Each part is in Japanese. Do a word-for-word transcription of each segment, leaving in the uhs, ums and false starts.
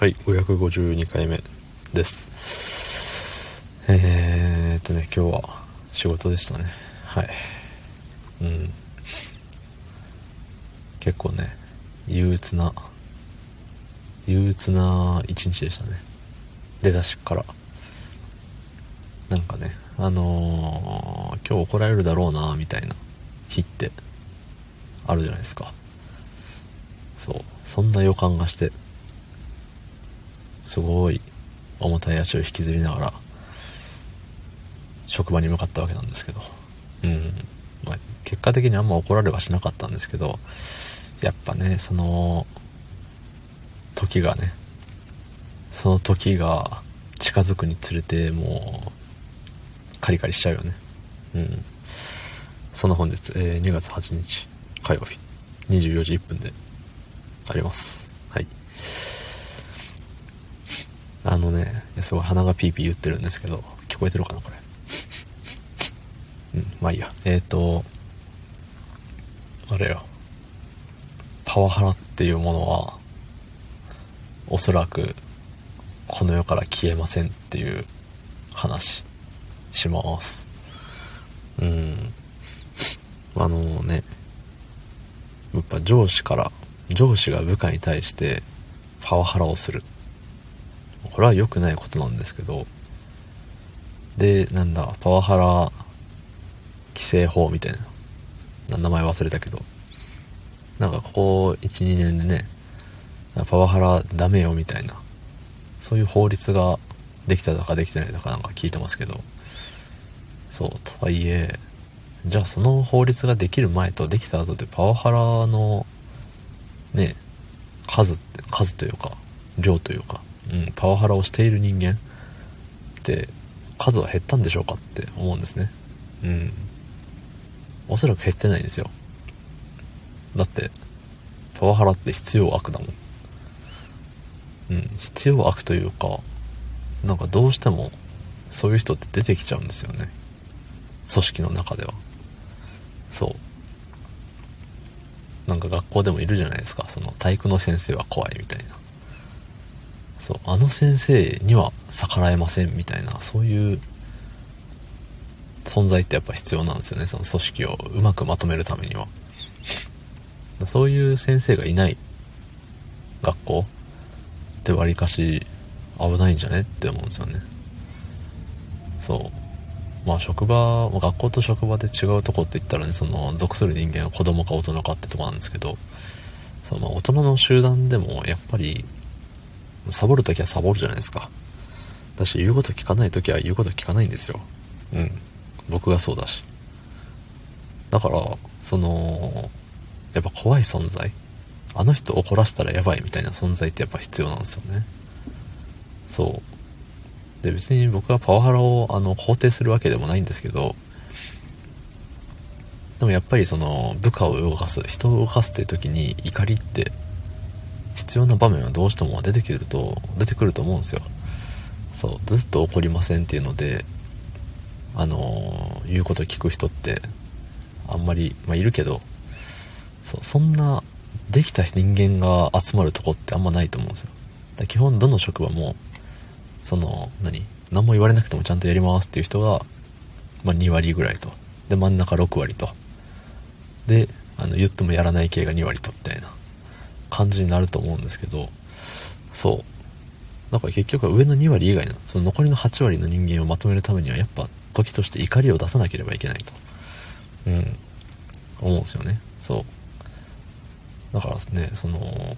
はい、ごひゃくごじゅうにかいめです。えーっとね、今日は仕事でしたね。はい。うん。結構ね、憂鬱な、憂鬱な一日でしたね。出だしから。なんかね、あのー、今日怒られるだろうな、みたいな日ってあるじゃないですか。そう、そんな予感がして、すごい重たい足を引きずりながら職場に向かったわけなんですけど、うん、まあ、結果的にあんま怒られはしなかったんですけど、やっぱね、その時がね、その時が近づくにつれて、もうカリカリしちゃうよね。うん。その本日、えー、にがつはちにち火曜日にじゅうよじいっぷんであります。はい。あのね、すごい鼻がピーピー言ってるんですけど、聞こえてるかなこれ。うん、まあいいや。えっと、あれよ。パワハラっていうものは、おそらく、この世から消えませんっていう話、します。うん。あのね、やっぱ上司から、上司が部下に対してパワハラをする。これは良くないことなんですけど、で、なんだ、パワハラ規制法みたいな、名前忘れたけど、なんかここ いち,に 年でね、パワハラダメよみたいな、そういう法律ができたとかできてないとかなんか聞いてますけど、そう、とはいえ、じゃあその法律ができる前とできた後でパワハラのね、数って、数というか、量というか、うん、パワハラをしている人間って数は減ったんでしょうかって思うんですね。うん。おそらく減ってないんですよ。だってパワハラって必要悪だもん。うん、必要悪というか、なんかどうしてもそういう人って出てきちゃうんですよね。組織の中では。そう。なんか学校でもいるじゃないですか。その体育の先生は怖いみたいな。そう、あの先生には逆らえませんみたいな、そういう存在ってやっぱ必要なんですよね。その組織をうまくまとめるためには。そういう先生がいない学校ってわりかし危ないんじゃねって思うんですよね。そう。まあ職場、学校と職場で違うとこって言ったらね、その属する人間は子供か大人かってとこなんですけど、そう、まあ大人の集団でもやっぱりサボるときはサボるじゃないですか。だし言うこと聞かないときは言うこと聞かないんですよ。うん。僕がそうだし。だから、その、やっぱ怖い存在。あの人怒らせたらやばいみたいな存在ってやっぱ必要なんですよね。そう。で、別に僕はパワハラをあの肯定するわけでもないんですけど、でもやっぱりその部下を動かす、人を動かすっていうときに怒りって、必要な場面はどうしても出てくると出てくると思うんですよ。そう、ずっと怒りませんっていうので、あのー、言うこと聞く人ってあんまり、まあ、いるけど、そう、そんなできた人間が集まるとこってあんまないと思うんですよ。だ、基本どの職場もその何何も言われなくてもちゃんとやりますっていう人が、まあ、にわりぐらいと、で真ん中ろくわりと、であの言ってもやらない系がにわりとみたいな感じになると思うんですけど、そう、だから結局は上のにわり以外のその残りのはちわりの人間をまとめるためには、やっぱ時として怒りを出さなければいけないと、うん、思うんですよね。そうだからですね、その、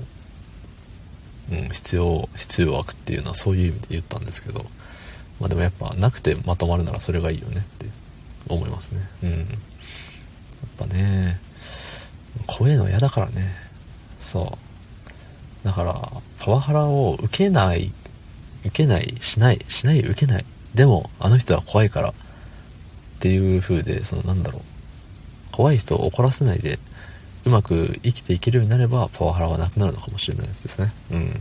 うん、必要必要悪っていうのはそういう意味で言ったんですけど、まあでもやっぱなくてまとまるならそれがいいよねって思いますね。うん、やっぱね、怖いのは嫌だからね。そうだから、パワハラを受けない、受けない、しない、しない、受けない。でも、あの人は怖いから。っていう風で、その、なんだろう。怖い人を怒らせないで、うまく生きていけるようになれば、パワハラはなくなるのかもしれないですね。うん。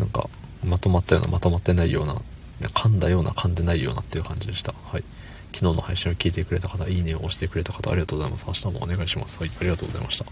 なんか、まとまったような、まとまってないような、噛んだような、噛んでないようなっていう感じでした。はい。昨日の配信を聞いてくれた方、いいねを押してくれた方、ありがとうございます。明日もお願いします。はい、ありがとうございました。